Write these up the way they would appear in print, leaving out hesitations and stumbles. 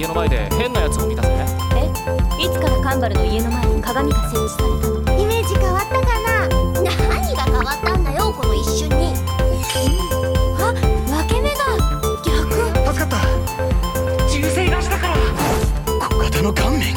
家の前で変なやつを見たぜ。え、いつからカンバルの家の前に鏡が設置されたの？イメージ変わったかな？何が変わったんだよ、この一瞬に。あ、分け目が逆。助かった。銃声がしたから。小型の顔面。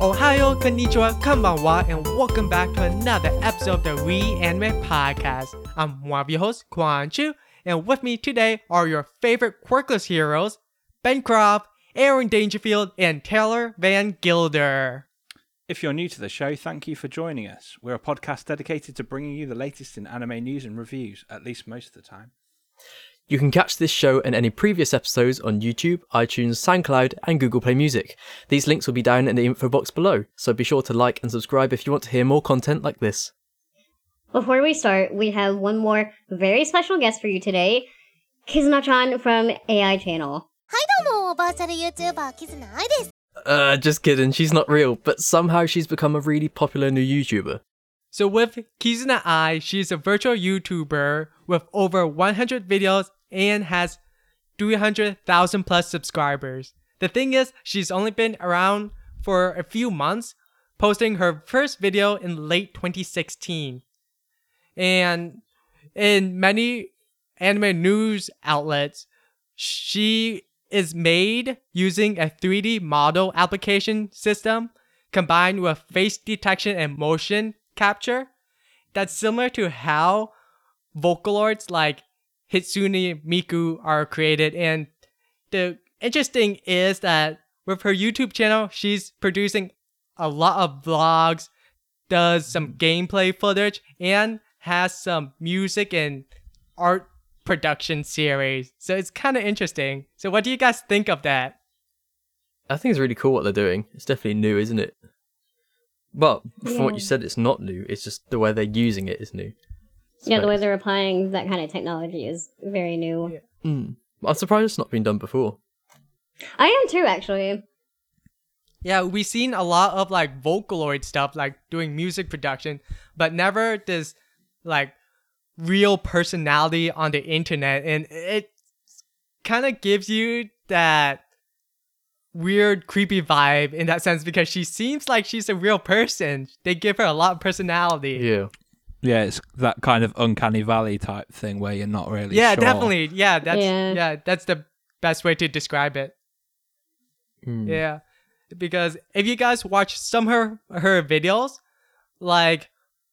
Ohio, konnichiwa, konbanwa, and welcome back to another episode of the Reanimate Podcast. I'm one of your hosts, Quang Chu, and with me today are your favorite quirkless heroes, Ben Croft, Aaron Dangerfield, and Taylor Van Gilder. If you're new to the show, thank you for joining us. We're a podcast dedicated to bringing you the latest in anime news and reviews, at least most of the time. You can catch this show and any previous episodes on YouTube, iTunes, SoundCloud, and Google Play Music. These links will be down in the info box below, so be sure to like and subscribe if you want to hear more content like this. Before we start, we have one more very special guest for you today, Kizuna-chan from AI Channel. Hi, domo, virtual YouTuber Kizuna Ai desu. Just kidding, she's not real, but somehow she's become a really popular new YouTuber. So with Kizuna Ai, she's a virtual YouTuber with over 100 videos and has 300,000 plus subscribers. The thing is, she's only been around for a few months, posting her first video in late 2016. And in many anime news outlets, she is made using a 3D model application system combined with face detection and motion capture that's similar to how Vocaloids like Hatsune Miku are created. And the interesting is that with her YouTube channel, she's producing a lot of vlogs, does some gameplay footage, and has some music and art production series. So it's kind of interesting. So what do you guys think of that? I think it's really cool what they're doing. It's definitely new, isn't it? Well, from what you said, it's not new. It's just the way they're using it is new. Yeah, the way they're applying that kind of technology is very new. Yeah. I'm surprised it's not been done before. I am too, actually. Yeah, we've seen a lot of like Vocaloid stuff, like doing music production, but never this like real personality on the internet. And it kind of gives you that weird, creepy vibe in that sense because she seems like she's a real person. They give her a lot of personality. Yeah. Yeah, it's that kind of uncanny valley type thing where you're not really sure. Definitely. Yeah, that's the best way to describe it. Mm. Yeah. Because if you guys watch some of her videos, like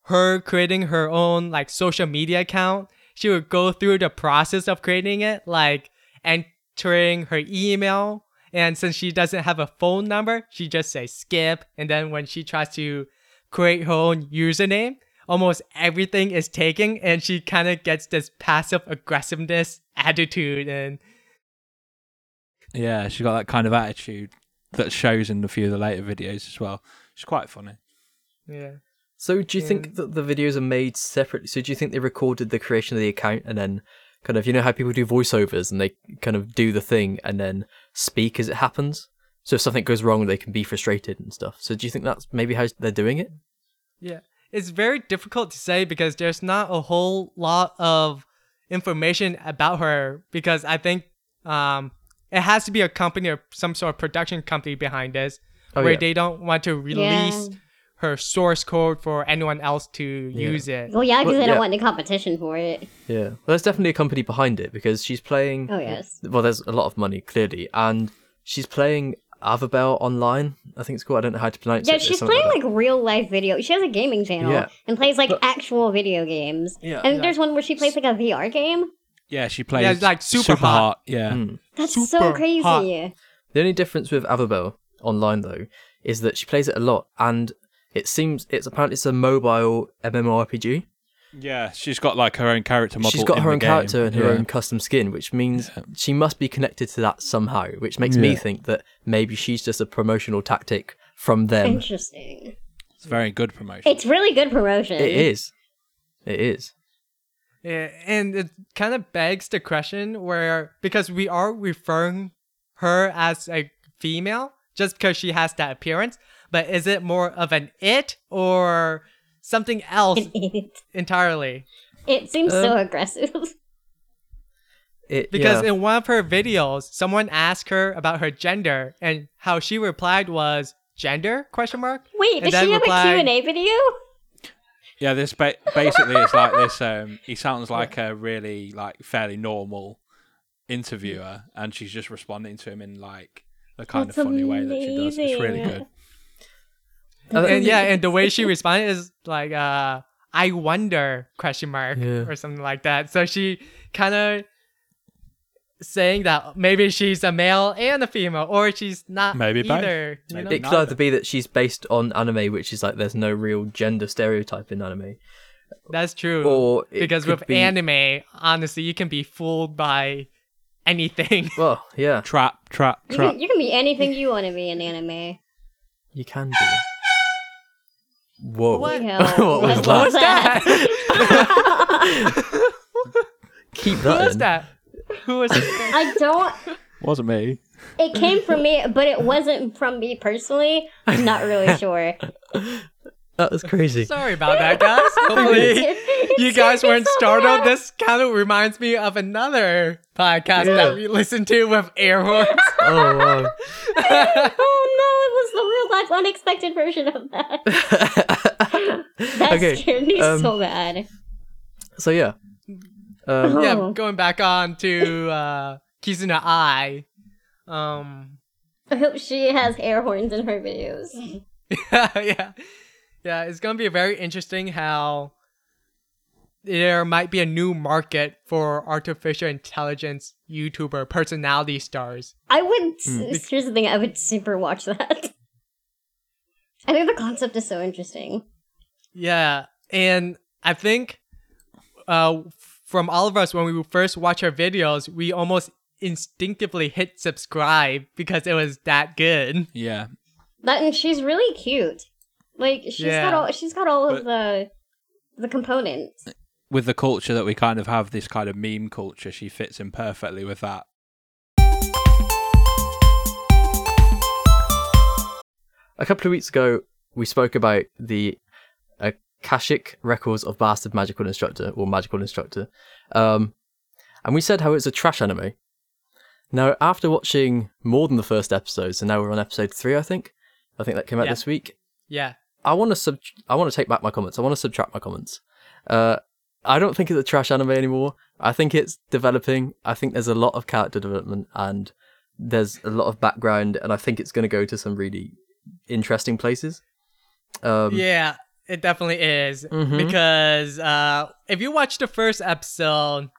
her creating her own like social media account, she would go through the process of creating it, like entering her email. And since she doesn't have a phone number, she just says skip. And then when she tries to create her own username, almost everything is taken, and she kind of gets this passive aggressiveness attitude. And yeah, she got that kind of attitude that shows in a few of the later videos as well. It's quite funny. Yeah. So do you think that the videos are made separately? So do you think they recorded the creation of the account and then kind of, you know how people do voiceovers and they kind of do the thing and then speak as it happens? So if something goes wrong, they can be frustrated and stuff. So do you think that's maybe how they're doing it? Yeah. It's very difficult to say because there's not a whole lot of information about her because I think it has to be a company or some sort of production company behind this they don't want to release her source code for anyone else to use it. Well, yeah, because they don't want any competition for it. Yeah. Well, there's definitely a company behind it because she's playing... Oh, yes. Well, there's a lot of money, clearly. And she's playing Avabelle Online, I think it's called. I don't know how to pronounce it. Yeah, she's playing like real life video. She has a gaming channel and plays like actual video games. Yeah, and there's one where she plays like a VR game. Yeah, she plays like super hot. Yeah, that's super so crazy. Hot. The only difference with Avabelle Online though is that she plays it a lot, and it seems it's a mobile MMORPG. Yeah, she's got like her own character model. She's got her own character and her own custom skin, which means she must be connected to that somehow, which makes me think that maybe she's just a promotional tactic from them. Interesting. It's very good promotion. It's really good promotion. It is. Yeah, and it kind of begs the question because we are referring her as a female just because she has that appearance, but is it more of an it or... something else entirely? It seems so aggressive. Because in one of her videos, someone asked her about her gender, and how she replied was gender ? Wait, did she have a Q&A video? Yeah, this basically it's like this. He sounds like a really like fairly normal interviewer, and she's just responding to him in like the kind of funny way that she does. It's really good. And the way she responded is like, "I wonder ? Or something like that. So she kind of saying that maybe she's a male and a female, or she's not. Maybe either. Maybe it could either be that she's based on anime, which is like there's no real gender stereotype in anime. That's true. Or because with anime, honestly, you can be fooled by anything. Well, yeah. Trap. You can be anything you want to be in anime. You can be. Whoa! What was that? Keep that. Who was that? I don't. Wasn't me. It came from me, but it wasn't from me personally. I'm not really sure. That was crazy. Sorry about that, guys. Hopefully you guys weren't startled. This kind of reminds me of another podcast that we listened to with air horns. Oh, wow. Oh, no. It was the real life unexpected version of that. That scared me so bad. So, yeah. Going back on to Kizuna Ai. I hope she has air horns in her videos. Yeah, it's going to be very interesting how there might be a new market for artificial intelligence YouTuber personality stars. Here's the thing, I would super watch that. I think the concept is so interesting. Yeah, and I think from all of us, when we first watched her videos, we almost instinctively hit subscribe because it was that good. Yeah. And she's really cute. Like she's got all of the components. With the culture that we kind of have, this kind of meme culture, she fits in perfectly with that. A couple of weeks ago, we spoke about the Akashic Records of Bastard Magical Instructor, or Magical Instructor. And we said how it's a trash anime. Now, after watching more than the first episode, so now we're on episode 3, I think. I think that came out this week. Yeah. I want to take back my comments. I want to subtract my comments. I don't think it's a trash anime anymore. I think it's developing. I think there's a lot of character development and there's a lot of background, and I think it's going to go to some really interesting places. Yeah. It definitely is, because if you watch the first episode,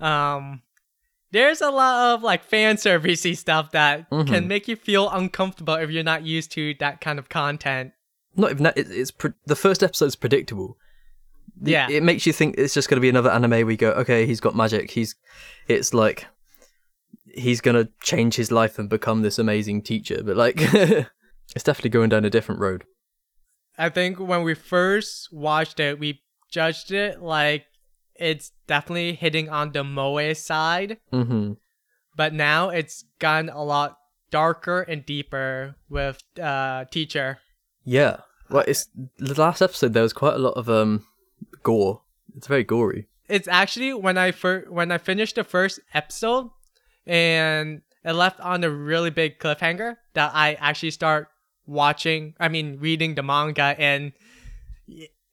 there's a lot of like fan servicey stuff that can make you feel uncomfortable if you're not used to that kind of content. Not even that; the first episode's predictable. Yeah, it makes you think it's just going to be another anime where you go, okay, he's got magic. It's like he's going to change his life and become this amazing teacher. But like, it's definitely going down a different road. I think when we first watched it, we judged it like it's definitely hitting on the moe side. Mm-hmm. But now it's gone a lot darker and deeper with teacher. Yeah. Well, the last episode, there was quite a lot of gore. It's very gory. It's actually when I finished the first episode and it left on a really big cliffhanger that I actually start reading the manga, and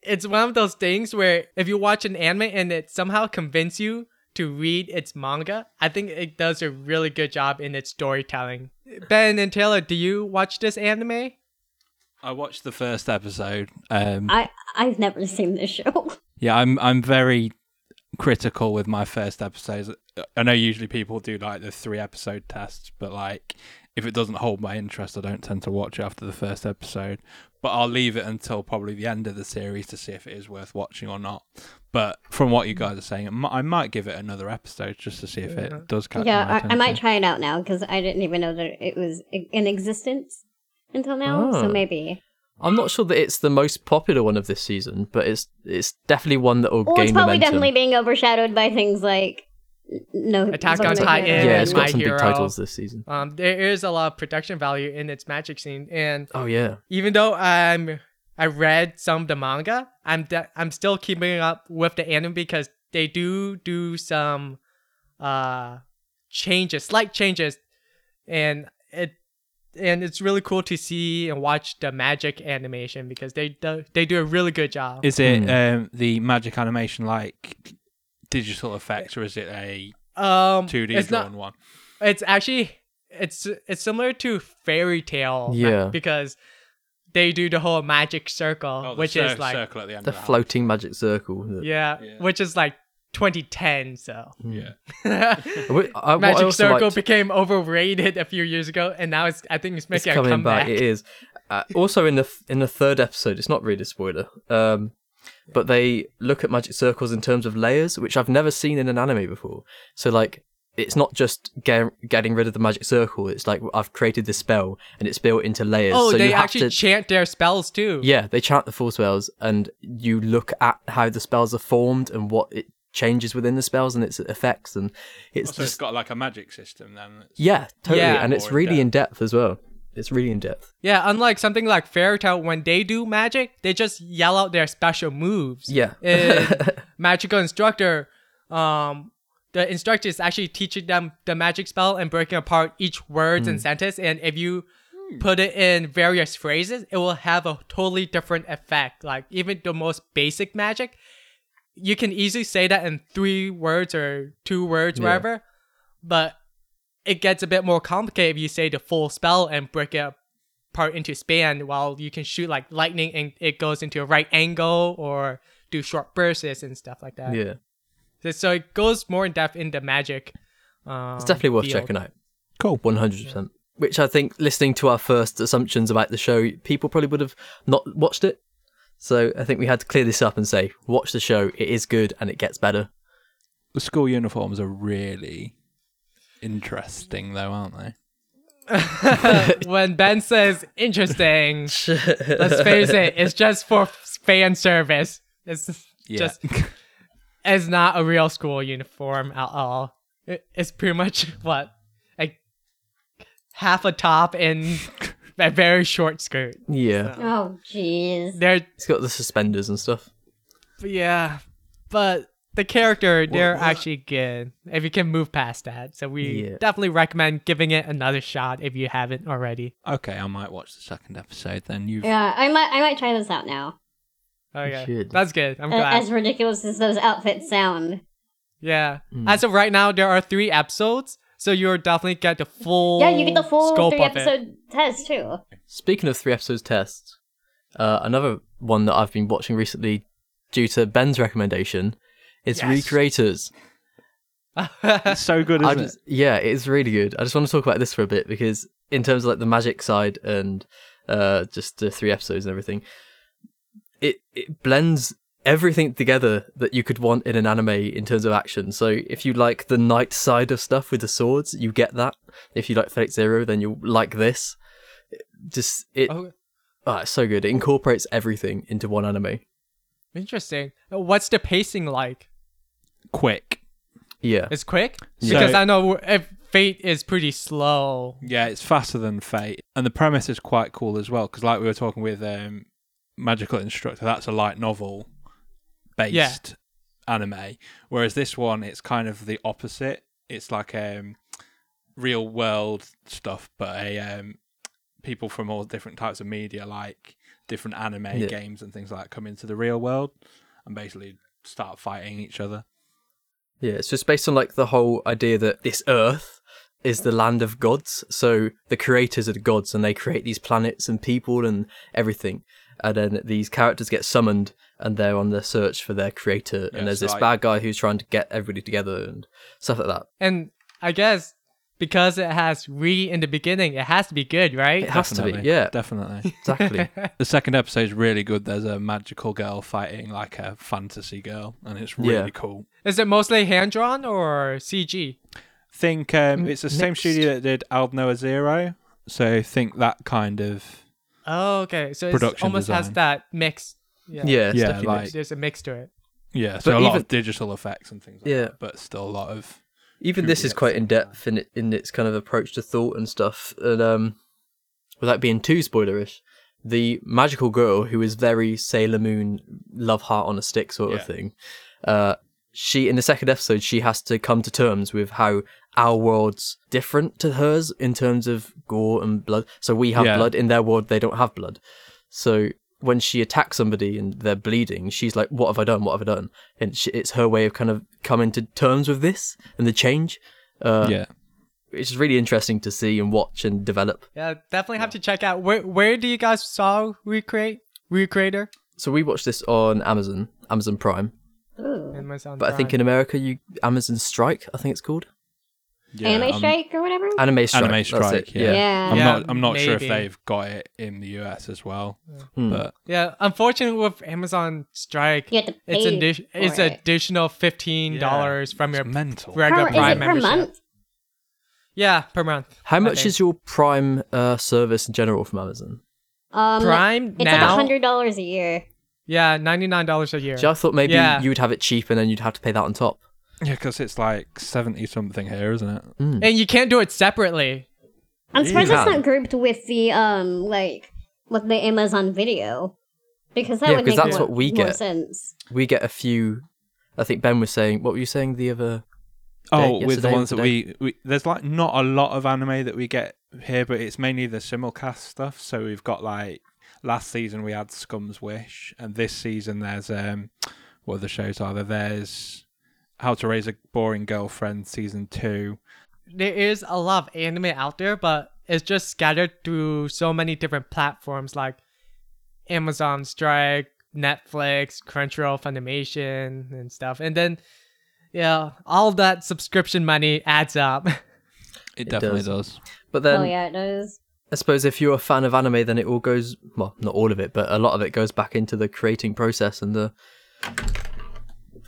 it's one of those things where if you watch an anime and it somehow convinces you to read its manga, I think it does a really good job in its storytelling. Ben and Taylor, do you watch this anime? I watched the first episode. I've never seen this show. Yeah, I'm very critical with my first episodes. I know usually people do like the 3-episode tests, but like, if it doesn't hold my interest, I don't tend to watch it after the first episode. But I'll leave it until probably the end of the series to see if it is worth watching or not. But from what you guys are saying, I might give it another episode just to see if it does catch my attention. I might try it out now because I didn't even know that it was in existence until now. Oh. So maybe. I'm not sure that it's the most popular one of this season, but it's definitely one that will gain momentum. Well, it's probably definitely being overshadowed by things like Attack on Titan. Yeah, it's got some big titles this season. There is a lot of production value in its magic scene, and even though I read some of the manga, I'm still keeping up with the anime because they do some changes, slight changes, and it's really cool to see and watch the magic animation because they do a really good job. Is it the magic animation like digital effects, or is it a 2D drawn one? It's actually it's similar to Fairy Tail, because they do the whole magic circle, which is like circle at the end the floating magic circle. Yeah, which is like 2010. So magic circle became overrated a few years ago, and now I think it's making a comeback. It is also in the third episode. It's not really a spoiler, but they look at magic circles in terms of layers, which I've never seen in an anime before. So like, it's not just getting rid of the magic circle. It's like, I've created this spell and it's built into layers. Oh, so they actually chant their spells too. Yeah, they chant the full spells, and you look at how the spells are formed and what it changes within the spells and its effects. And it's also, it's got like a magic system then. Yeah, totally. Yeah. And it's really in-depth as well. It's really in-depth. Yeah, unlike something like Fairy Tail, when they do magic, they just yell out their special moves. Yeah. Magical Instructor... the instructor is actually teaching them the magic spell and breaking apart each word and sentence. And if you put it in various phrases, it will have a totally different effect. Like even the most basic magic, you can easily say that in 3 words or 2 words, whatever. But it gets a bit more complicated if you say the full spell and break it apart into span, while you can shoot like lightning and it goes into a right angle or do short bursts and stuff like that. Yeah. So it goes more in depth in the magic. It's definitely worth checking out. Cool. 100%. Yeah. Which I think, listening to our first assumptions about the show, people probably would have not watched it. So I think we had to clear this up and say, watch the show. It is good and it gets better. The school uniforms are really interesting though, aren't they? When Ben says interesting, let's face it, it's just for fan service. It's just... It's not a real school uniform at all. It's pretty much, like half a top and a very short skirt. Yeah. So. Oh, jeez. It's got the suspenders and stuff. Yeah. But the character, they're actually good. If you can move past that. So we definitely recommend giving it another shot if you haven't already. Okay, I might watch the second episode then. Yeah, I might try this out now. Okay, that's good. I'm glad. As ridiculous as those outfits sound. Yeah. As of right now, there are 3 episodes, so you'll definitely get the full scope of it. Yeah, you get the full 3-episode test, too. Speaking of 3-episode tests, another one that I've been watching recently due to Ben's recommendation is Re:Creators. It's so good, isn't it? Yeah, it's really good. I just want to talk about this for a bit, because in terms of like the magic side and just the 3 episodes and everything... It blends everything together that you could want in an anime in terms of action. So if you like the knight side of stuff with the swords, you get that. If you like Fate Zero, then you'll like this. It's so good. It incorporates everything into one anime. Interesting. What's the pacing like? Quick. Yeah. It's quick? Because I know Fate is pretty slow. Yeah, it's faster than Fate. And the premise is quite cool as well, because like we were talking with... Magical Instructor, that's a light novel based anime, whereas this one, it's kind of the opposite. It's like real world stuff, but people from all different types of media, like different anime games and things like that, come into the real world and basically start fighting each other. Yeah, it's just based on like the whole idea that this Earth is the land of gods, so the creators are the gods and they create these planets and people and everything. And then these characters get summoned and they're on the search for their creator. Yeah, and there's this bad guy who's trying to get everybody together and stuff like that. And I guess because it has Re in the beginning, it has to be good, right? It has to be, yeah. Definitely. Exactly. The second episode is really good. There's a magical girl fighting like a fantasy girl, and it's really cool. Is it mostly hand-drawn or CG? Think it's the same studio that did Ald Noah Zero. So think that kind of... Oh, okay. So it almost has that mix. Yeah, definitely mixed. There's a mix to it. Yeah, so a lot of digital effects and things like that, but still a lot of... Even this is quite in-depth in its kind of approach to thought and stuff. And without being too spoilerish, the magical girl, who is very Sailor Moon, love heart on a stick sort of thing, she, in the second episode, she has to come to terms with how our world's different to hers in terms of gore and blood. So we have blood. In their world, they don't have blood. So when she attacks somebody and they're bleeding, she's like, what have I done? What have I done? And it's her way of kind of coming to terms with this and the change. It's really interesting to see and watch and develop. Yeah, definitely have to check out. Where do you guys saw Re:Creator? So we watched this on Amazon Prime. Ooh. But I think in America, Amazon Strike, I think it's called. Yeah, Anime Strike or whatever? Anime Strike, yeah. I'm not sure if they've got it in the US as well. But yeah, unfortunately with Amazon Strike, you have to pay it's additional $15 from your regular Prime membership. Per month? Yeah, per month. How much is your Prime service in general from Amazon? Prime now? It's like $100 a year. Yeah, $99 a year. So I thought maybe you would have it cheap and then you'd have to pay that on top. Yeah, because it's like 70-something here, isn't it? Mm. And you can't do it separately. I'm surprised it's not grouped with the with the Amazon Video, because that would make more sense. We get a few. I think Ben was saying. What were you saying the other? With the ones that we there's like not a lot of anime that we get here, but it's mainly the simulcast stuff. So we've got like last season we had Scum's Wish, and this season there's what other shows are there? There's How to Raise a Boring Girlfriend Season 2. There is a lot of anime out there, but it's just scattered through so many different platforms like Amazon Strike, Netflix, Crunchyroll, Funimation, and stuff. And then, all that subscription money adds up. It definitely does. But then, it does. I suppose if you're a fan of anime, then it all goes, well, not all of it, but a lot of it goes back into the creating process and the...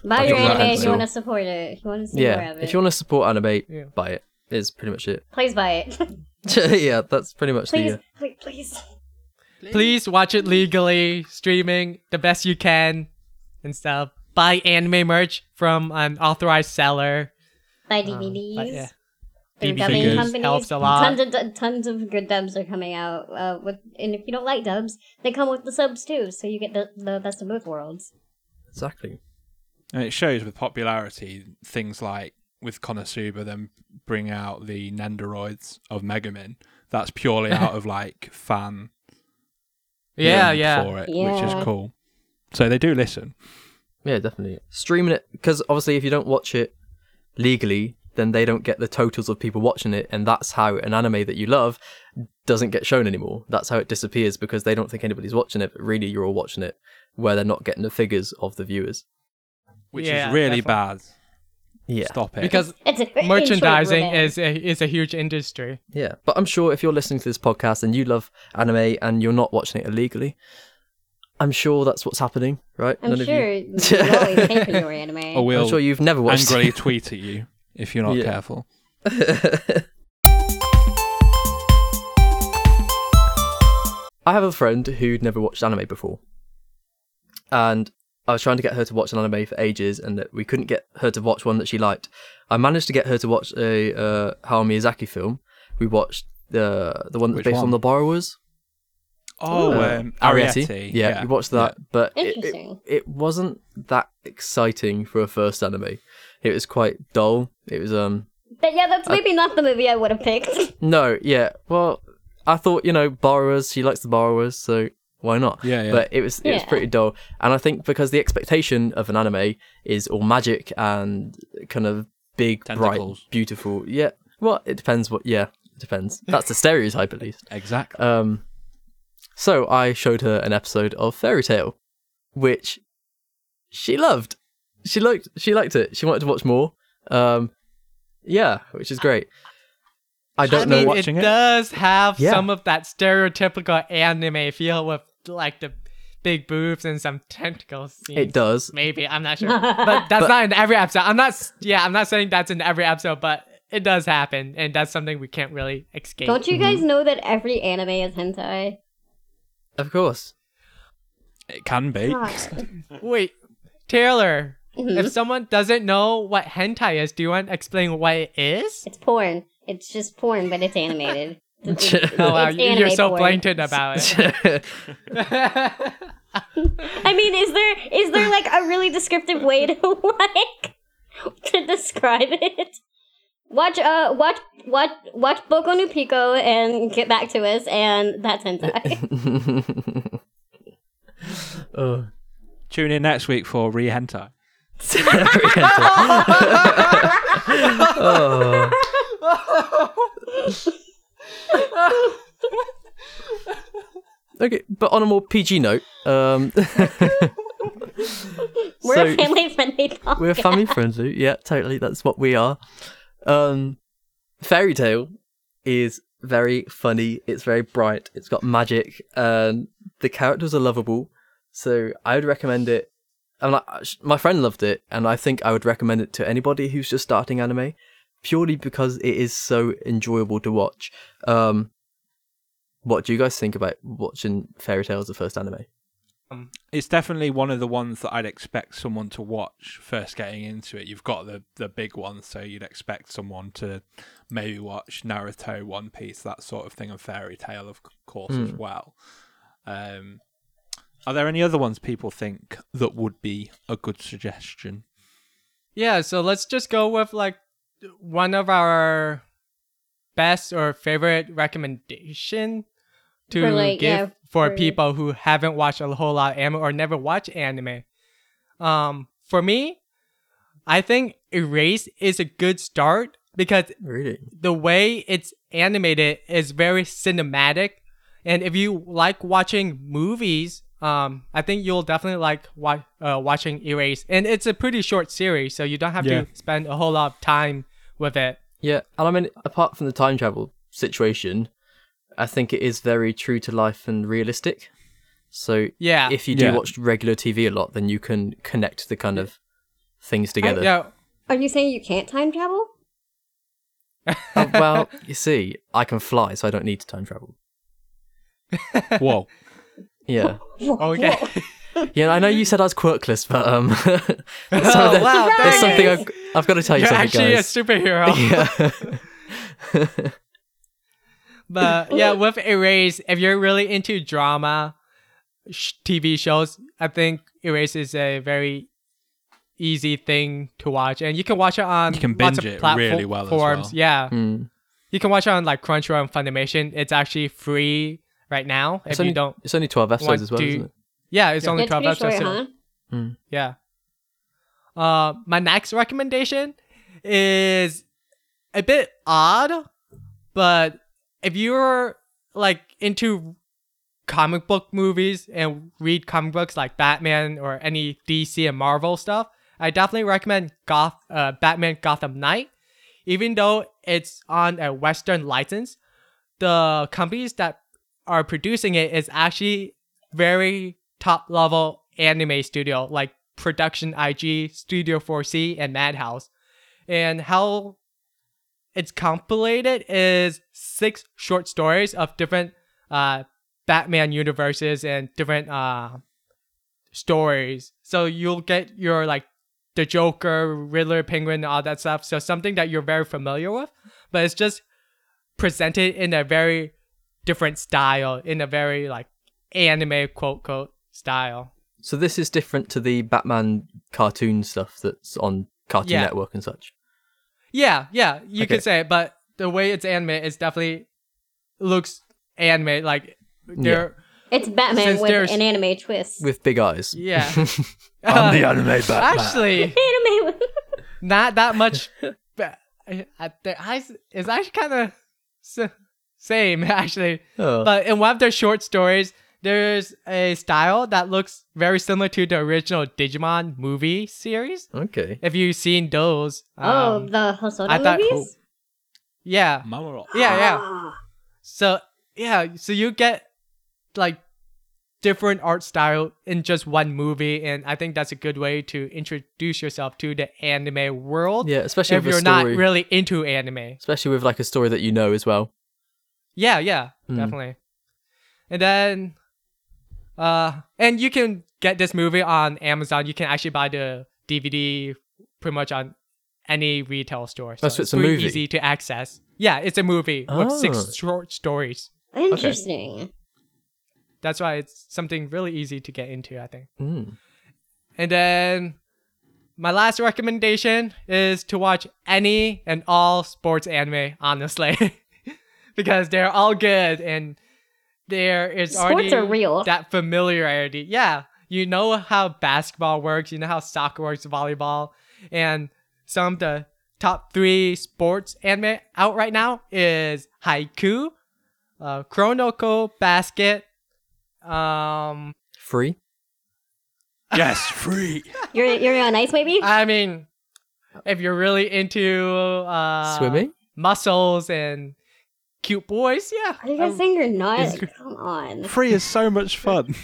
Buy your anime if you want to support it. If you want to see more of it. If you want to support anime, buy it. It's pretty much it. Please buy it. Yeah, that's pretty much Please watch it legally, streaming the best you can and stuff. Buy anime merch from an authorized seller. Buy DVDs. DVD companies. Helps a lot. Tons of good dubs are coming out. And if you don't like dubs, they come with the subs too, so you get the best of both worlds. Exactly. And it shows with popularity, things like with Konosuba, then bring out the Nendoroids of Megumin. That's purely out of like fan for it, which is cool. So they do listen. Yeah, definitely. Streaming it, because obviously if you don't watch it legally, then they don't get the totals of people watching it, and that's how an anime that you love doesn't get shown anymore. That's how it disappears, because they don't think anybody's watching it, but really you're all watching it, where they're not getting the figures of the viewers. Which is really bad. Yeah. Stop it. Because merchandising is a huge industry. Yeah. But I'm sure if you're listening to this podcast and you love anime and you're not watching it illegally, I'm sure that's what's happening, right? I'm sure you always pay for your anime. I'm sure you've never watched it. Angrily tweet at you if you're not careful. I have a friend who'd never watched anime before. And I was trying to get her to watch an anime for ages, and that we couldn't get her to watch one that she liked. I managed to get her to watch a Hayao Miyazaki film. We watched the one that's based on the Borrowers. Oh, Arrietty. Yeah, we watched that, but it wasn't that exciting for a first anime. It was quite dull. It was But yeah, that's maybe not the movie I would have picked. No, yeah. Well, I thought, Borrowers. She likes the Borrowers, so. Why not? Yeah. But it was pretty dull. And I think because the expectation of an anime is all magic and kind of big, bright, beautiful. Yeah. Well, it depends it depends. That's the stereotype, at least. Exactly. So I showed her an episode of Fairy Tail, which she loved. She liked it. She wanted to watch more. Which is great. I don't know. Watching it does have some of that stereotypical anime feel with like the big boobs and some tentacle scenes. It does. Maybe, I'm not sure. But that's not in every episode. I'm not saying that's in every episode, but it does happen, and that's something we can't really escape. Don't you guys know that every anime is hentai? Of course. It can be. Wait, Taylor, if someone doesn't know what hentai is, do you want to explain what it is? It's porn. It's just porn, but it's animated. It's anime. You're so blatant about it. I mean, is there like a really descriptive way to to describe it? Watch Boku no Pico and get back to us, and that's hentai. Tune in next week for Re-Hentai. Okay, but on a more PG note, we're a family-friendly podcast. We're family-friendly, yeah, totally. That's what we are. Fairy Tail is very funny. It's very bright. It's got magic. The characters are lovable, so I would recommend it. And my friend loved it, and I think I would recommend it to anybody who's just starting anime, purely because it is so enjoyable to watch. What do you guys think about watching Fairy Tail as the first anime? It's definitely one of the ones that I'd expect someone to watch first getting into it. You've got the big ones, so you'd expect someone to maybe watch Naruto, One Piece, that sort of thing, and Fairy Tail, of course, as well. Are there any other ones people think that would be a good suggestion? Yeah, so let's just go with like one of our best or favorite recommendation to give for people who haven't watched a whole lot of anime or never watch anime. For me, I think Erased is a good start because the way it's animated is very cinematic. And if you like watching movies, I think you'll definitely like watching Erased. And it's a pretty short series, so you don't have to spend a whole lot of time with it. Yeah, and I mean, apart from the time travel situation, I think it is very true to life and realistic. So if you do watch regular TV a lot, then you can connect the kind of things together. Are you saying you can't time travel? Well, you see, I can fly, so I don't need to time travel. Whoa. Yeah. Okay. Yeah, I know you said I was quirkless, but there's something I've got to tell you. You're actually a superhero. Yeah. But yeah, with Erased, if you're really into drama TV shows, I think Erased is a very easy thing to watch, and you can watch it on lots of platforms. As well. Yeah. You can watch it on like Crunchyroll and Funimation. It's actually free right now. It's only 12 episodes as well, isn't it? Yeah, it's only 12 episodes. Short, huh? Yeah. My next recommendation is a bit odd, but if you're like into comic book movies and read comic books like Batman or any DC and Marvel stuff, I definitely recommend Batman Gotham Knight. Even though it's on a Western license, the companies that are producing it is actually very top level anime studio like Production IG, Studio 4C, and Madhouse. And how it's compilated is 6 short stories of different Batman universes and different stories. So you'll get your like the Joker, Riddler, Penguin, all that stuff. So something that you're very familiar with, but it's just presented in a very different style, in a very like anime quote style. So this is different to the Batman cartoon stuff that's on Cartoon Network and such. You could say it, but the way it's animated is definitely looks anime, like it's Batman with an anime twist with big eyes. Yeah. I'm the anime Batman. Actually, not that much. Their eyes is actually kind of same actually. But in one of their short stories, there's a style that looks very similar to the original Digimon movie series. Okay. If you've seen those. The Hosoda movies? Cool. Yeah. Mamoru. Yeah. So you get like different art style in just one movie, and I think that's a good way to introduce yourself to the anime world. Yeah, especially if you're not really into anime. Especially with like a story that you know as well. Yeah, definitely. And then... and you can get this movie on Amazon. You can actually buy the DVD pretty much on any retail store. So it's a pretty movie. Easy to access. Yeah, it's a movie with 6 short stories. Interesting. Okay. That's why it's something really easy to get into, I think. And then my last recommendation is to watch any and all sports anime, honestly, because they're all good and there is already that familiarity. Yeah. You know how basketball works. You know how soccer works, volleyball. And some of the top three sports anime out right now is Haikyuu, Kuroko Basket, Free. Yes, Free. You're on ice, maybe? I mean, if you're really into swimming, muscles and cute boys, yeah. Are you guys saying you're not? Come on. Free is so much fun.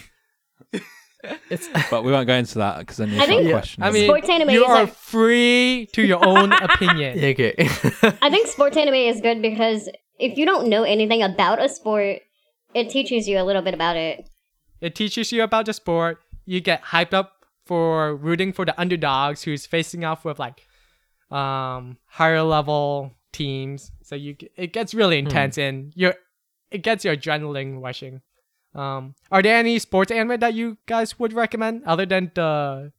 But we won't go into that because then there's a question. I mean, sports anime you are free to your own opinion. Okay. I think sports anime is good because if you don't know anything about a sport, it teaches you a little bit about it. It teaches you about the sport. You get hyped up for rooting for the underdogs who's facing off with like higher level teams. So it gets really intense and it gets your adrenaline rushing. Are there any sports anime that you guys would recommend other than the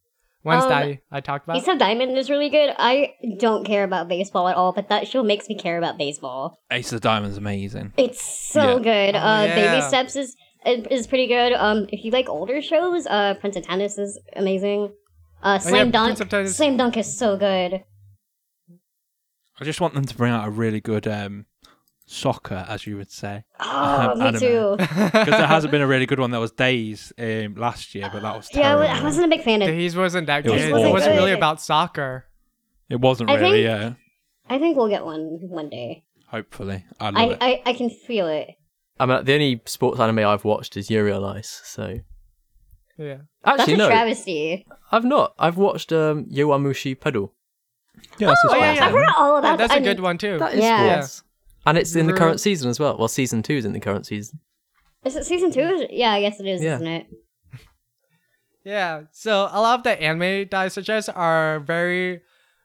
ones that I talked about? Ace of Diamond is really good. I don't care about baseball at all, but that show makes me care about baseball. Ace of Diamond is amazing. It's so good. Baby Steps is pretty good. If you like older shows, Prince of Tennis is amazing. Slam Dunk is so good. I just want them to bring out a really good soccer, as you would say. Oh, me too. Because there hasn't been a really good one. That was Days last year, but that was terrible. Yeah, I wasn't a big fan of Days. Wasn't that good. It wasn't really about soccer. It wasn't really, I think we'll get one day. Hopefully. I love it. I can feel it. I mean, the only sports anime I've watched is Yuri on Ice, so... Yeah. Actually, that's a travesty. I've not. I've watched Yowamushi Pedal. Yeah, I've heard all about that. That's a good one, too. That is sports. And it's in the current season as well. Well, season 2 is in the current season. Is it season 2? Yeah, I guess it is, isn't it? Yeah. So a lot of the anime that I suggest are very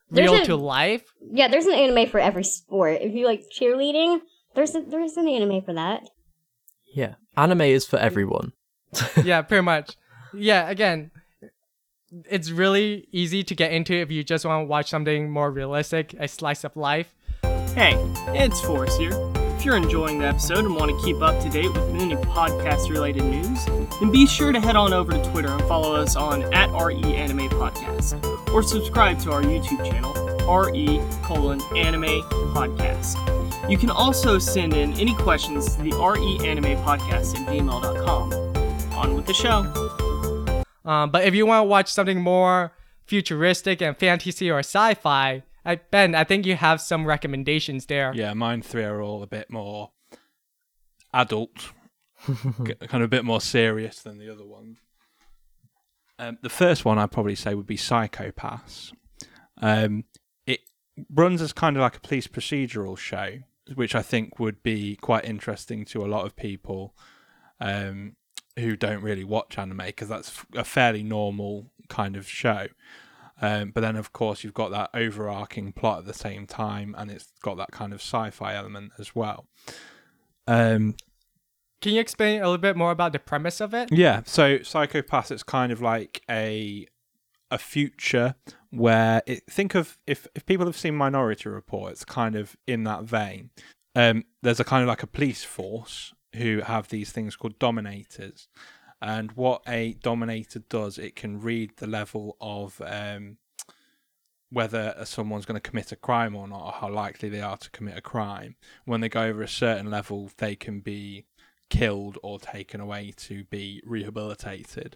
real to life. Yeah, there's an anime for every sport. If you like cheerleading, there's an anime for that. Yeah. Anime is for everyone. Yeah, pretty much. Yeah, again, it's really easy to get into if you just want to watch something more realistic, a slice of life. Hey, it's Forrest here. If you're enjoying the episode and want to keep up to date with any podcast-related news, then be sure to head on over to Twitter and follow us on @REAnimePodcast, or subscribe to our YouTube channel, RE:AnimePodcast. You can also send in any questions to the REAnimePodcast@gmail.com. On with the show. But if you want to watch something more futuristic and fantasy or sci-fi, Ben, I think you have some recommendations there. Yeah, mine three are all a bit more adult, kind of a bit more serious than the other one. The first one I'd probably say would be Psycho-Pass. It runs as kind of like a police procedural show, which I think would be quite interesting to a lot of people who don't really watch anime, because that's a fairly normal kind of show. But then, of course, you've got that overarching plot at the same time, and it's got that kind of sci-fi element as well. Can you explain a little bit more about the premise of it? Yeah, so Psycho-Pass, it's kind of like a future where... think of, if people have seen Minority Report, it's kind of in that vein. There's a kind of like a police force who have these things called dominators. And what a dominator does, it can read the level of whether someone's going to commit a crime or not, or how likely they are to commit a crime. When they go over a certain level, they can be killed or taken away to be rehabilitated.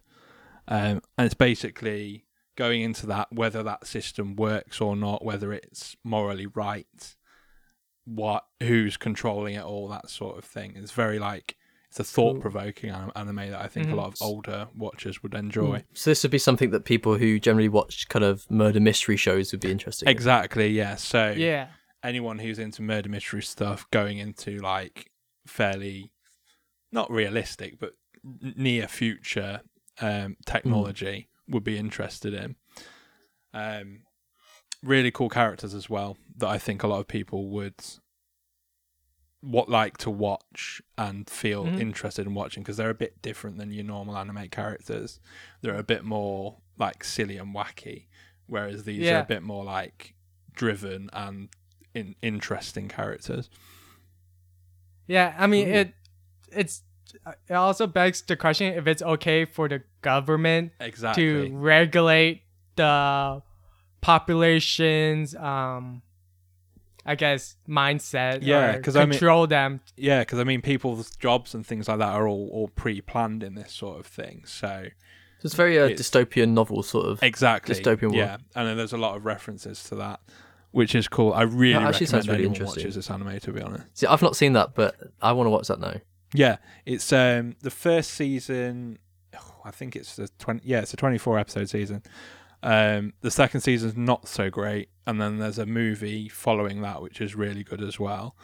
And it's basically going into that, whether that system works or not, whether it's morally right, who's controlling it, all that sort of thing. It's very like... It's a thought-provoking anime that I think a lot of older watchers would enjoy. So this would be something that people who generally watch kind of murder mystery shows would be interested in. Exactly, yeah. So anyone who's into murder mystery stuff going into like fairly, not realistic, but near-future technology would be interested in. Really cool characters as well that I think a lot of people would what like to watch and feel interested in watching, because they're a bit different than your normal anime characters. They're a bit more like silly and wacky, whereas these are a bit more like driven and interesting characters. Yeah, I mean, it also begs the question if it's okay for the government to regulate the population's, I guess, mindset. Yeah, because control them. Yeah, because I mean, people's jobs and things like that are all pre-planned in this sort of thing. So it's very dystopian novel sort of. Exactly. Dystopian world. Yeah, and then there's a lot of references to that, which is cool. I really recommend really anyone watches this anime, to be honest. See, I've not seen that, but I want to watch that now. Yeah, it's the first season. I think it's the 24 episode season. The second season's not so great, and then there's a movie following that which is really good as well.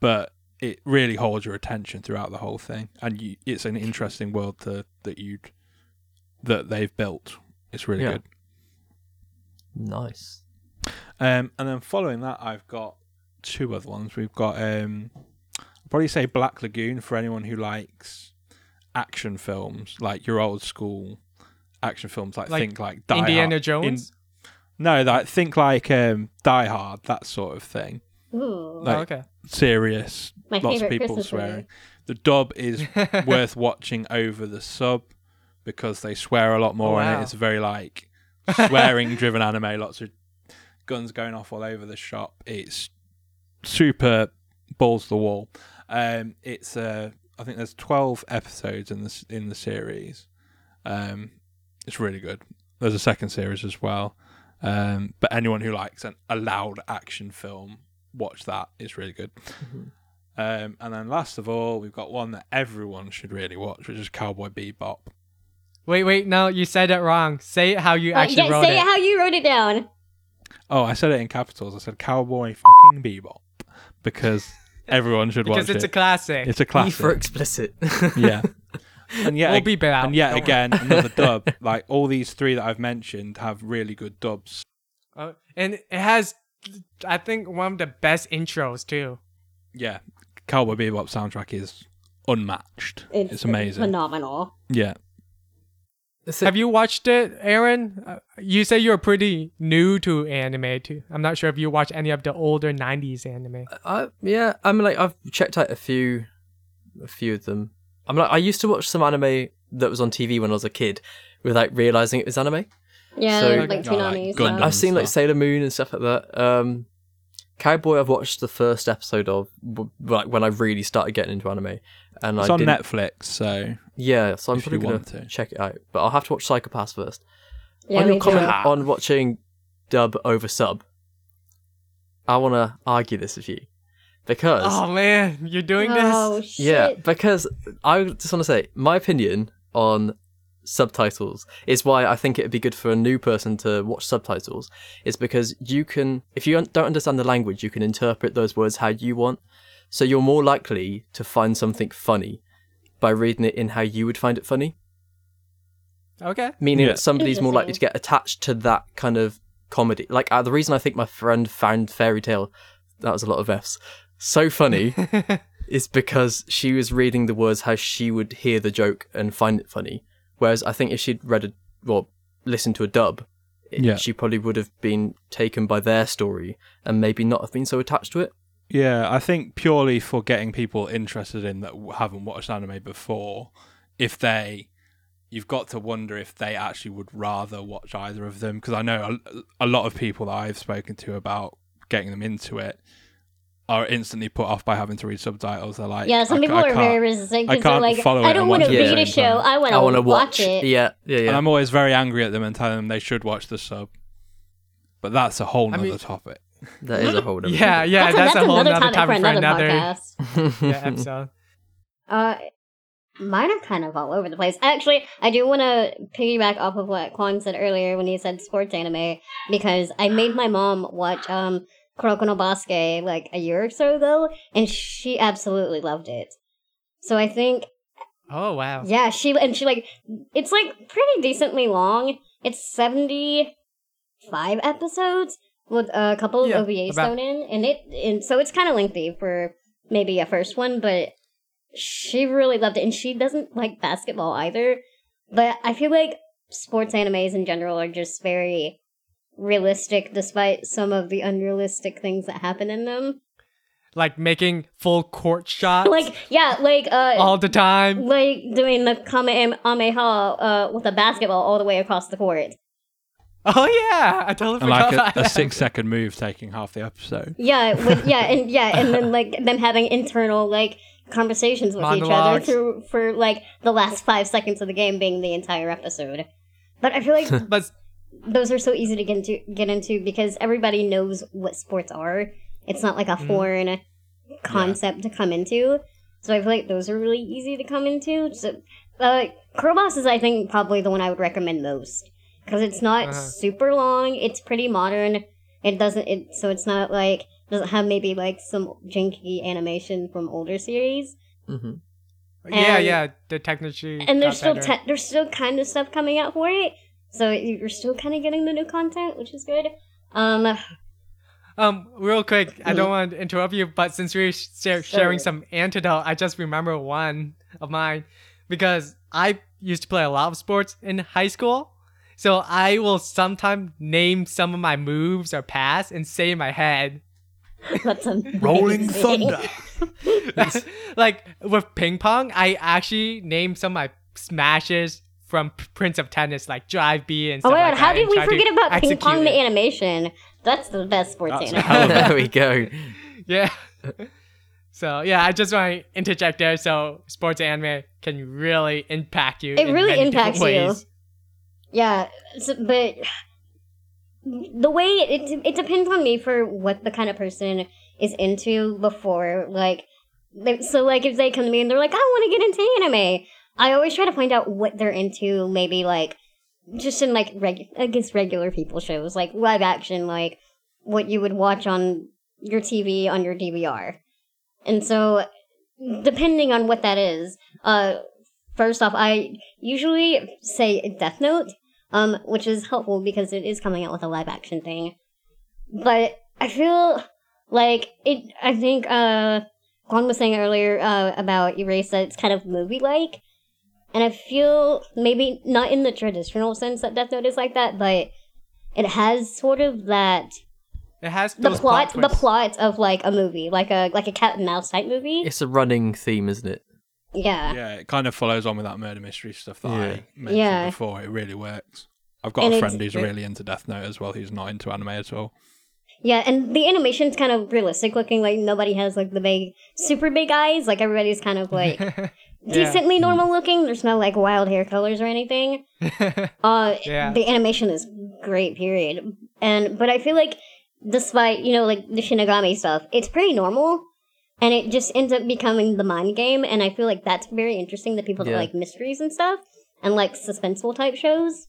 But it really holds your attention throughout the whole thing, and it's an interesting world that they've built. It's really good. Nice. And then following that, I've got two other ones. We've got I'd probably say Black Lagoon for anyone who likes action films, like your old school action films, like think like Die Indiana Hard. Jones. Think like Die Hard, that sort of thing. Ooh, like, okay. Serious. My lots of people Christmas swearing. Movie. The dub is worth watching over the sub because they swear a lot more in it. It's very like swearing-driven anime. Lots of guns going off all over the shop. It's super balls to the wall. It's I think there's 12 episodes in the series. It's really good. There's a second series as well. But anyone who likes a loud action film, watch that. It's really good. Mm-hmm. And then last of all, we've got one that everyone should really watch, which is Cowboy Bebop. Wait, no, you said it wrong. Say it how you actually wrote it. Say it how you wrote it down. Oh, I said it in capitals. I said Cowboy fucking Bebop because everyone should watch it. Because it's a classic. It's a classic. E for explicit. Yeah. And yet, again, another dub. Like all these three that I've mentioned have really good dubs. And it has, I think, one of the best intros too. Yeah, Cowboy Bebop soundtrack is unmatched. It's amazing, phenomenal. Yeah. Have you watched it, Aaron? You say you're pretty new to anime too. I'm not sure if you watch any of the older '90s anime. Yeah, I mean, like I've checked out a few of them. I'm like, I used to watch some anime that was on TV when I was a kid without realising it was anime. Yeah, so, like Toonami. Like I've seen like Sailor Moon and stuff like that. Cowboy, I've watched the first episode of like when I really started getting into anime. And it's on Netflix, so yeah, so I'm probably going to check it out. But I'll have to watch Psycho-Pass first. Yeah, on your comment on watching dub over sub, I want to argue this with you. Because you're doing this? Shit. Yeah, because I just want to say my opinion on subtitles is why I think it'd be good for a new person to watch subtitles. Is because you can, if you don't understand the language, you can interpret those words how you want. So you're more likely to find something funny by reading it in how you would find it funny. Okay. Meaning that somebody's more likely to get attached to that kind of comedy. Like the reason I think my friend found Fairy Tail, that was a lot of F's, so funny is because she was reading the words how she would hear the joke and find it funny. Whereas I think if she'd listened to a dub, she probably would have been taken by their story and maybe not have been so attached to it. Yeah, I think purely for getting people interested in that haven't watched anime before, you've got to wonder if they actually would rather watch either of them. Because I know a lot of people that I've spoken to about getting them into it are instantly put off by having to read subtitles. They're like, yeah, some people are very resistant because they're like, I don't want to read a show, I want to watch it. Yeah. And I'm always very angry at them and telling them they should watch the sub. But that's a whole nother topic. That is a whole nother topic. Yeah, that's a whole nother topic for another podcast. Episode. Mine are kind of all over the place. Actually, I do want to piggyback off of what Kwon said earlier when he said sports anime, because I made my mom watch Kuroko no Basuke like a year or so ago, and she absolutely loved it. So I think, oh wow, yeah, she like it's like pretty decently long. It's 75 episodes with a couple of OVAs thrown in, and so it's kind of lengthy for maybe a first one, but she really loved it. And she doesn't like basketball either. But I feel like sports animes in general are just very realistic, despite some of the unrealistic things that happen in them. Like making full court shots? Like, yeah, like... all the time? Like doing the Kamehameha with a basketball all the way across the court. Oh, yeah! I totally forgot about that. Like a 6-second move taking half the episode. Yeah, and then like them having internal like conversations with each other for like the last 5 seconds of the game being the entire episode. But I feel like those are so easy to get into because everybody knows what sports are. It's not like a foreign concept to come into. So I feel like those are really easy to come into. So, Kurobos is, I think, probably the one I would recommend most. Because it's not super long. It's pretty modern. So it's not like, doesn't have maybe like some janky animation from older series. Mm-hmm. Yeah. The technology. And there's still, there's still kind of stuff coming out for it. So you're still kind of getting the new content, which is good. Real quick, I don't want to interrupt you, but since we're sharing some antidote, I just remember one of mine because I used to play a lot of sports in high school. So I will sometimes name some of my moves or pass and say in my head. That's amazing. Rolling thunder. Like with ping pong, I actually named some of my smashes from Prince of Tennis, like drive B and stuff like that. How did we forget about ping pong, the animation? That's the best sports anime. There we go. Yeah. So, yeah, I just want to interject there. So sports anime can really impact you. It really impacts you. Yeah, but the way it depends on me for what the kind of person is into before, like, so, like, if they come to me and they're like, I want to get into anime, I always try to find out what they're into, maybe, like, just in, like, regular people shows, like, live action, like, what you would watch on your TV, on your DVR. And so, depending on what that is, first off, I usually say Death Note, which is helpful because it is coming out with a live action thing. But I feel like it, I think, Kwon was saying earlier, about Erased that it's kind of movie-like. And I feel maybe not in the traditional sense that Death Note is like that, but it has sort of that. It has the plot. The plot of like a movie, like a cat and mouse type movie. It's a running theme, isn't it? Yeah. Yeah, it kind of follows on with that murder mystery stuff that I mentioned before. It really works. I've got a friend who's really into Death Note as well, who's not into anime at all. Yeah, and the animation's kind of realistic looking, like nobody has like the big, super big eyes. Like everybody's kind of like decently normal looking. There's no like wild hair colors or anything. The animation is great, period. But I feel like despite, you know, like the Shinigami stuff, it's pretty normal. And it just ends up becoming the mind game, and I feel like that's very interesting to people that like mysteries and stuff, and like suspenseful type shows.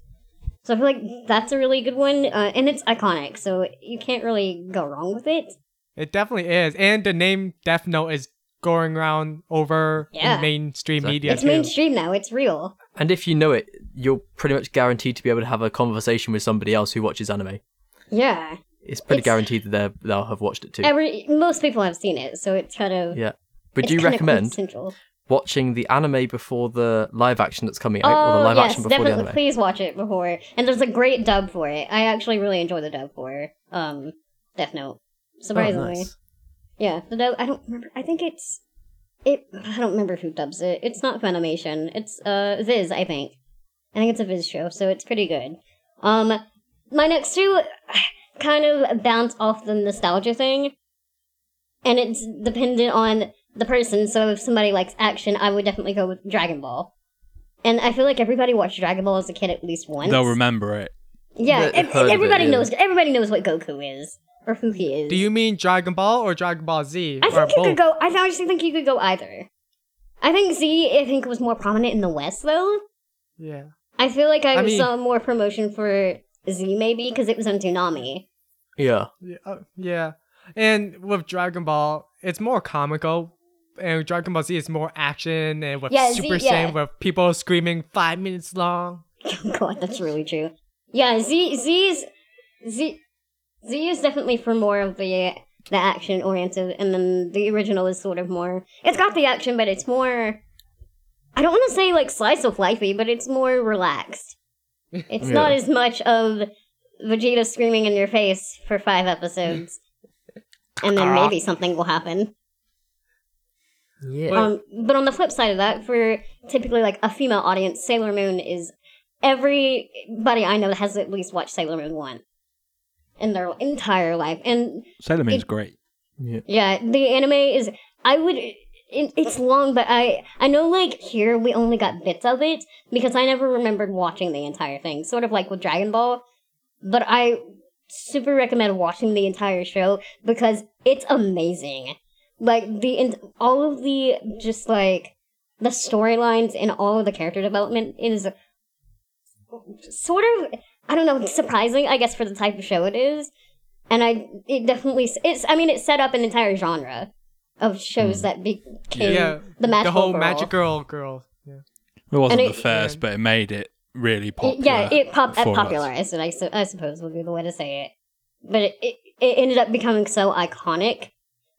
So I feel like that's a really good one, and it's iconic, so you can't really go wrong with it. It definitely is, and the name Death Note is going around over in mainstream media. It's too. Mainstream now, it's real. And if you know it, you're pretty much guaranteed to be able to have a conversation with somebody else who watches anime. Yeah. It's guaranteed that they'll have watched it too. Most people have seen it, so it's kind of... Yeah. But do you recommend watching the anime before the live action that's coming out? Or the live action before the anime? Please watch it before. And there's a great dub for it. I actually really enjoy the dub for Death Note, surprisingly. Oh, nice. Yeah, the dub, I don't remember. I think it's... I don't remember who dubs it. It's not Funimation. It's Viz, I think. I think it's a Viz show, so it's pretty good. My next two... kind of bounce off the nostalgia thing, and it's dependent on the person. So if somebody likes action, I would definitely go with Dragon Ball, and I feel like everybody watched Dragon Ball as a kid at least once. They'll remember it. Yeah, everybody knows. Everybody knows what Goku is or who he is. Do you mean Dragon Ball or Dragon Ball Z? I think you could go. I honestly think you could go either. I think Z, was more prominent in the West though. Yeah. I feel like I saw more promotion for Z maybe because it was on Toonami. Yeah. And with Dragon Ball, it's more comical, and Dragon Ball Z is more action, and with Super Saiyan, with people screaming 5 minutes long. Oh God, that's really true. Yeah, Z is definitely for more of the the action-oriented, and then the original is sort of more... It's got the action, but it's more... I don't want to say, like, slice of life-y, but it's more relaxed. It's not as much of Vegeta screaming in your face for 5 episodes. And then maybe something will happen. Yeah. But on the flip side of that, for typically, like, a female audience, Sailor Moon is... Everybody I know that has at least watched Sailor Moon 1 in their entire life. And Sailor Moon's great. Yeah, the anime is... It's long, but I know, like, here we only got bits of it because I never remembered watching the entire thing, sort of like with Dragon Ball. But I super recommend watching the entire show because it's amazing. Like, all of the, just, like, the storylines and all of the character development is sort of, I don't know, surprising, I guess, for the type of show it is. And it set up an entire genre of shows that became the magical girl. The whole girl. Magical girl. Yeah. It wasn't the first, but it made it really popular. Popularized it, I suppose would be the way to say it. But it ended up becoming so iconic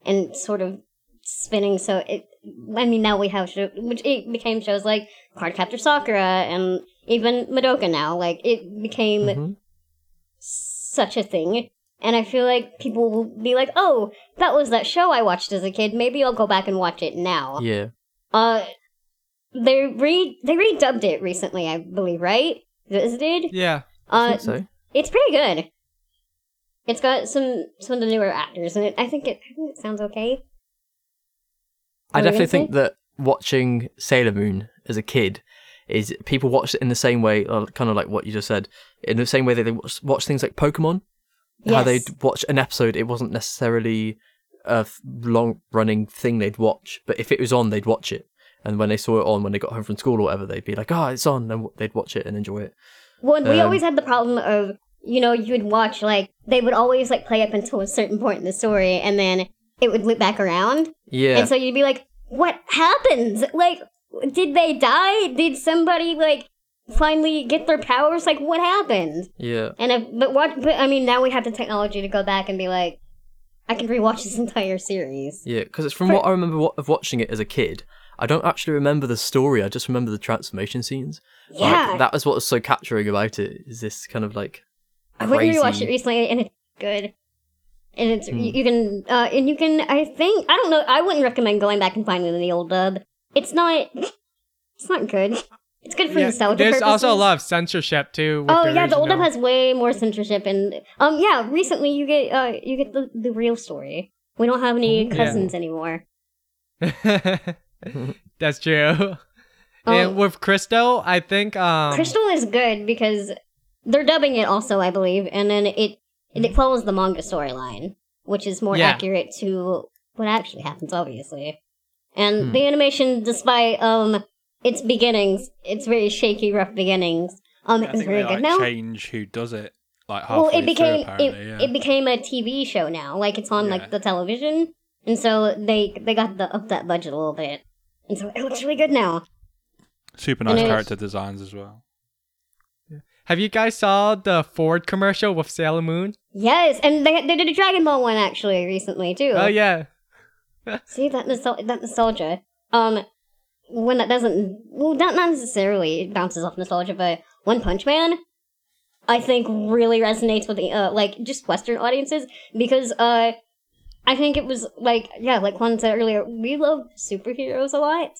and sort of spinning. So now we have shows, which it became shows like Cardcaptor Sakura and even Madoka now. Like, it became such a thing. And I feel like people will be like, oh, that was that show I watched as a kid. Maybe I'll go back and watch it now. Yeah. They redubbed it recently, I believe, right? Viz did? Yeah. I think so. It's pretty good. It's got some of the newer actors in it. I think it sounds okay. I definitely think that watching Sailor Moon as a kid is people watch it in the same way, kind of like what you just said, in the same way that they watch things like Pokemon. Yes. How they'd watch an episode, it wasn't necessarily a long-running thing they'd watch, but if it was on, they'd watch it. And when they saw it on, when they got home from school or whatever, they'd be like, oh, it's on, and they'd watch it and enjoy it. Well, we always had the problem of, you know, you'd watch, like, they would always, like, play up until a certain point in the story, and then it would loop back around. Yeah. And so you'd be like, what happens? Like, did they die? Did somebody, like... finally get their powers? Like, what happened? Yeah. Now we have the technology to go back and be like, I can rewatch this entire series. Yeah, because it's what I remember of watching it as a kid. I don't actually remember the story. I just remember the transformation scenes. Yeah. Like, that was what was so capturing about it. Is this kind of like crazy... I rewatched it recently, and it's good. And it's I don't know. I wouldn't recommend going back and finding the old dub. It's not good. It's good for nostalgia purposes. There's also a lot of censorship too. The old dub has way more censorship, and recently you get the real story. We don't have any cousins anymore. That's true. And with Crystal, I think Crystal is good because they're dubbing it also, I believe, and then it follows the manga storyline, which is more accurate to what actually happens, obviously. And the animation, despite its beginnings, it's very shaky, rough beginnings. It's very good now. Change who does it, like halfway it became a TV show now. Like, it's on like the television, and so they got up that budget a little bit, and so it looks really good now. Super nice character designs as well. Yeah. Have you guys saw the Ford commercial with Sailor Moon? Yes, and they did a Dragon Ball one actually recently too. Oh yeah. See that nostalgia. When that doesn't... Well, not necessarily it bounces off nostalgia, but One Punch Man, I think, really resonates with the, just Western audiences, because, I think it was, like Juan said earlier, we love superheroes a lot,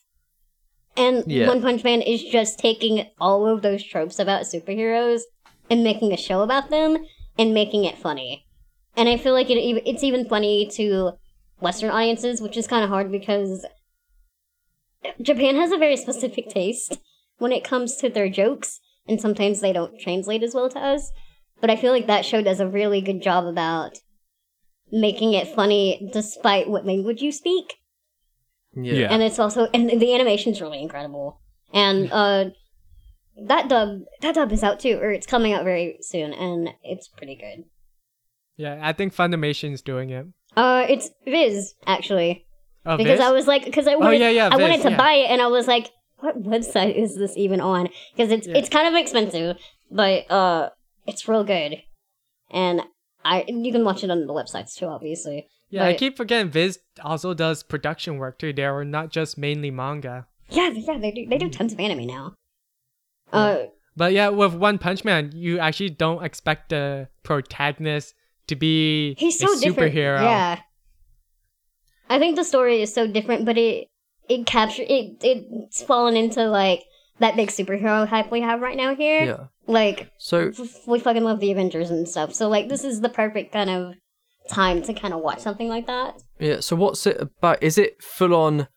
and One Punch Man is just taking all of those tropes about superheroes and making a show about them and making it funny. And I feel like it's even funny to Western audiences, which is kind of hard because... Japan has a very specific taste when it comes to their jokes, and sometimes they don't translate as well to us, but I feel like that show does a really good job about making it funny despite what language you speak. Yeah. And it's also... And the animation's really incredible. And that dub is out too, or it's coming out very soon, and it's pretty good. Yeah, I think Funimation's doing it. It's Viz, actually. Oh, because Viz? I was like, because I wanted, I wanted to buy it, and I was like, what website is this even on? Because it's kind of expensive, but it's real good, and you can watch it on the websites too, obviously. Yeah, but I keep forgetting Viz also does production work too. They are not just mainly manga. Yeah, they do tons of anime now. But yeah, with One Punch Man, you actually don't expect the protagonist to be a superhero. Yeah, I think the story is so different, but it's fallen into like that big superhero hype we have right now here. Yeah. Like, so we fucking love the Avengers and stuff. So like, this is the perfect kind of time to kind of watch something like that. Yeah. So what's it about? Is it full on?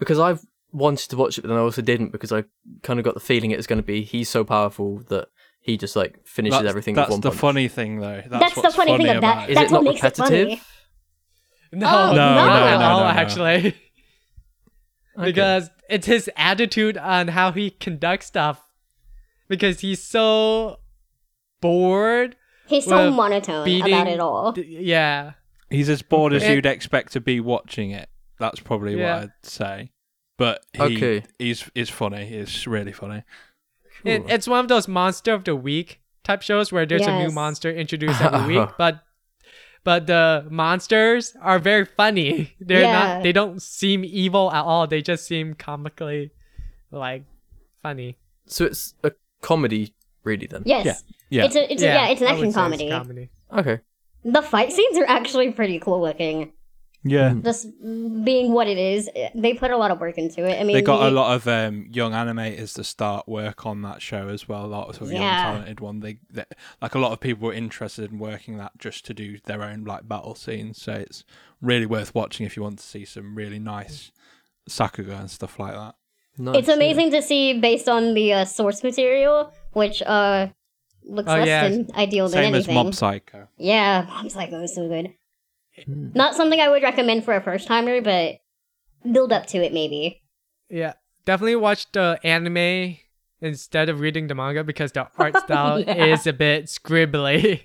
Because I've wanted to watch it, but then I also didn't because I kind of got the feeling it was going to be he's so powerful that he just like finishes everything with one punch. That's the funny thing, though. That's the funny thing about it. Is it not repetitive? No, actually. Okay. Because it's his attitude on how he conducts stuff. Because he's so bored. He's so monotone about it all. Yeah. He's as bored as you'd expect to be watching it. That's probably what I'd say. But he's funny. It's really funny. It's one of those Monster of the Week type shows where there's a new monster introduced every week. But the monsters are very funny. They're not. They don't seem evil at all. They just seem comically, like, funny. So it's a comedy, really. Then yes, yeah, it's an action comedy. Okay. The fight scenes are actually pretty cool looking. Yeah, just being what it is, they put a lot of work into it. I mean, they got a lot of young animators to start work on that show as well. A lot of young talented one. They like a lot of people were interested in working that just to do their own like battle scenes. So it's really worth watching if you want to see some really nice sakuga and stuff like that. Nice, it's amazing to see based on the source material, which looks less than ideal than anything. Same as Mob Psycho. Yeah, Mob Psycho is so good. Not something I would recommend for a first-timer, but build up to it, maybe. Yeah, definitely watch the anime instead of reading the manga because the art style is a bit scribbly.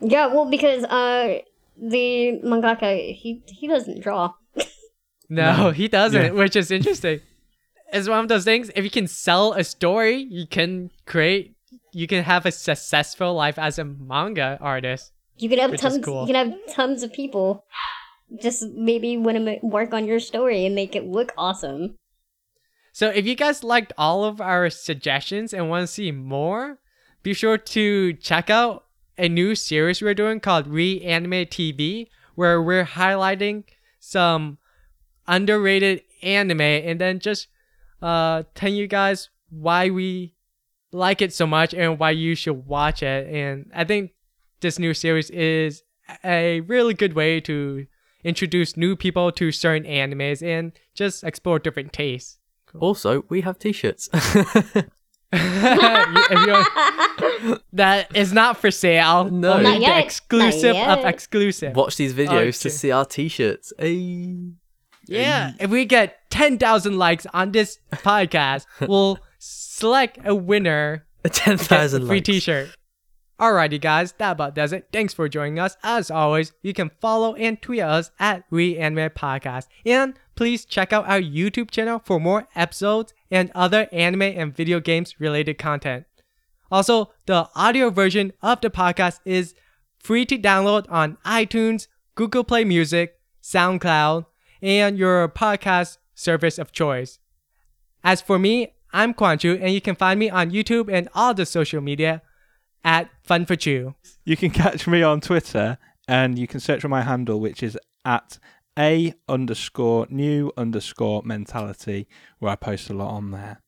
Yeah, well, because the mangaka, he doesn't draw. No, he doesn't, which is interesting. It's one of those things, if you can sell a story, you can have a successful life as a manga artist. You can have tons of people just maybe want to work on your story and make it look awesome. So if you guys liked all of our suggestions and want to see more, be sure to check out a new series we're doing called Reanime TV, where we're highlighting some underrated anime and then just telling you guys why we like it so much and why you should watch it. And I think this new series is a really good way to introduce new people to certain animes and just explore different tastes. Cool. Also, we have t-shirts. That is not for sale. No, well, not yet. Exclusive of exclusive. Watch these videos to see our t-shirts. Yeah, if we get 10,000 likes on this podcast, we'll select a winner. 10,000 likes. Free t-shirt. Alrighty guys, that about does it. Thanks for joining us. As always, you can follow and tweet us at Reanime Podcast. And please check out our YouTube channel for more episodes and other anime and video games related content. Also, the audio version of the podcast is free to download on iTunes, Google Play Music, SoundCloud, and your podcast service of choice. As for me, I'm Quang Chu, and you can find me on YouTube and all the social media at Fun for Chew. You can catch me on Twitter and you can search for my handle, which is at @a_new_mentality, where I post a lot on there.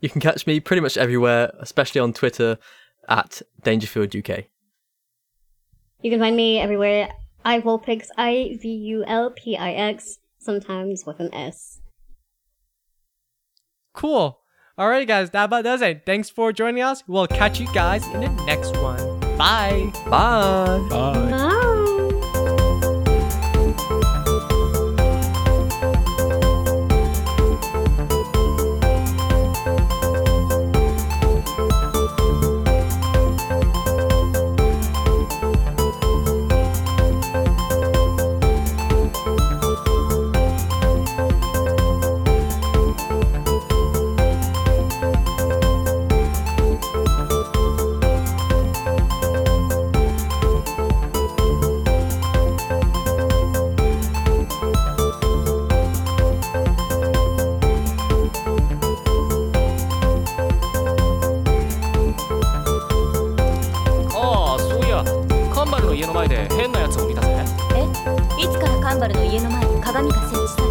You can catch me pretty much everywhere, especially on Twitter at Dangerfield UK. You can find me everywhere. Ivolpix, IVULPIX, sometimes with an S. Cool. Alright guys, that about does it. Thanks for joining us. We'll catch you guys in the next one. Bye. Bye. Bye. Bye. バルの家の前に鏡が設置され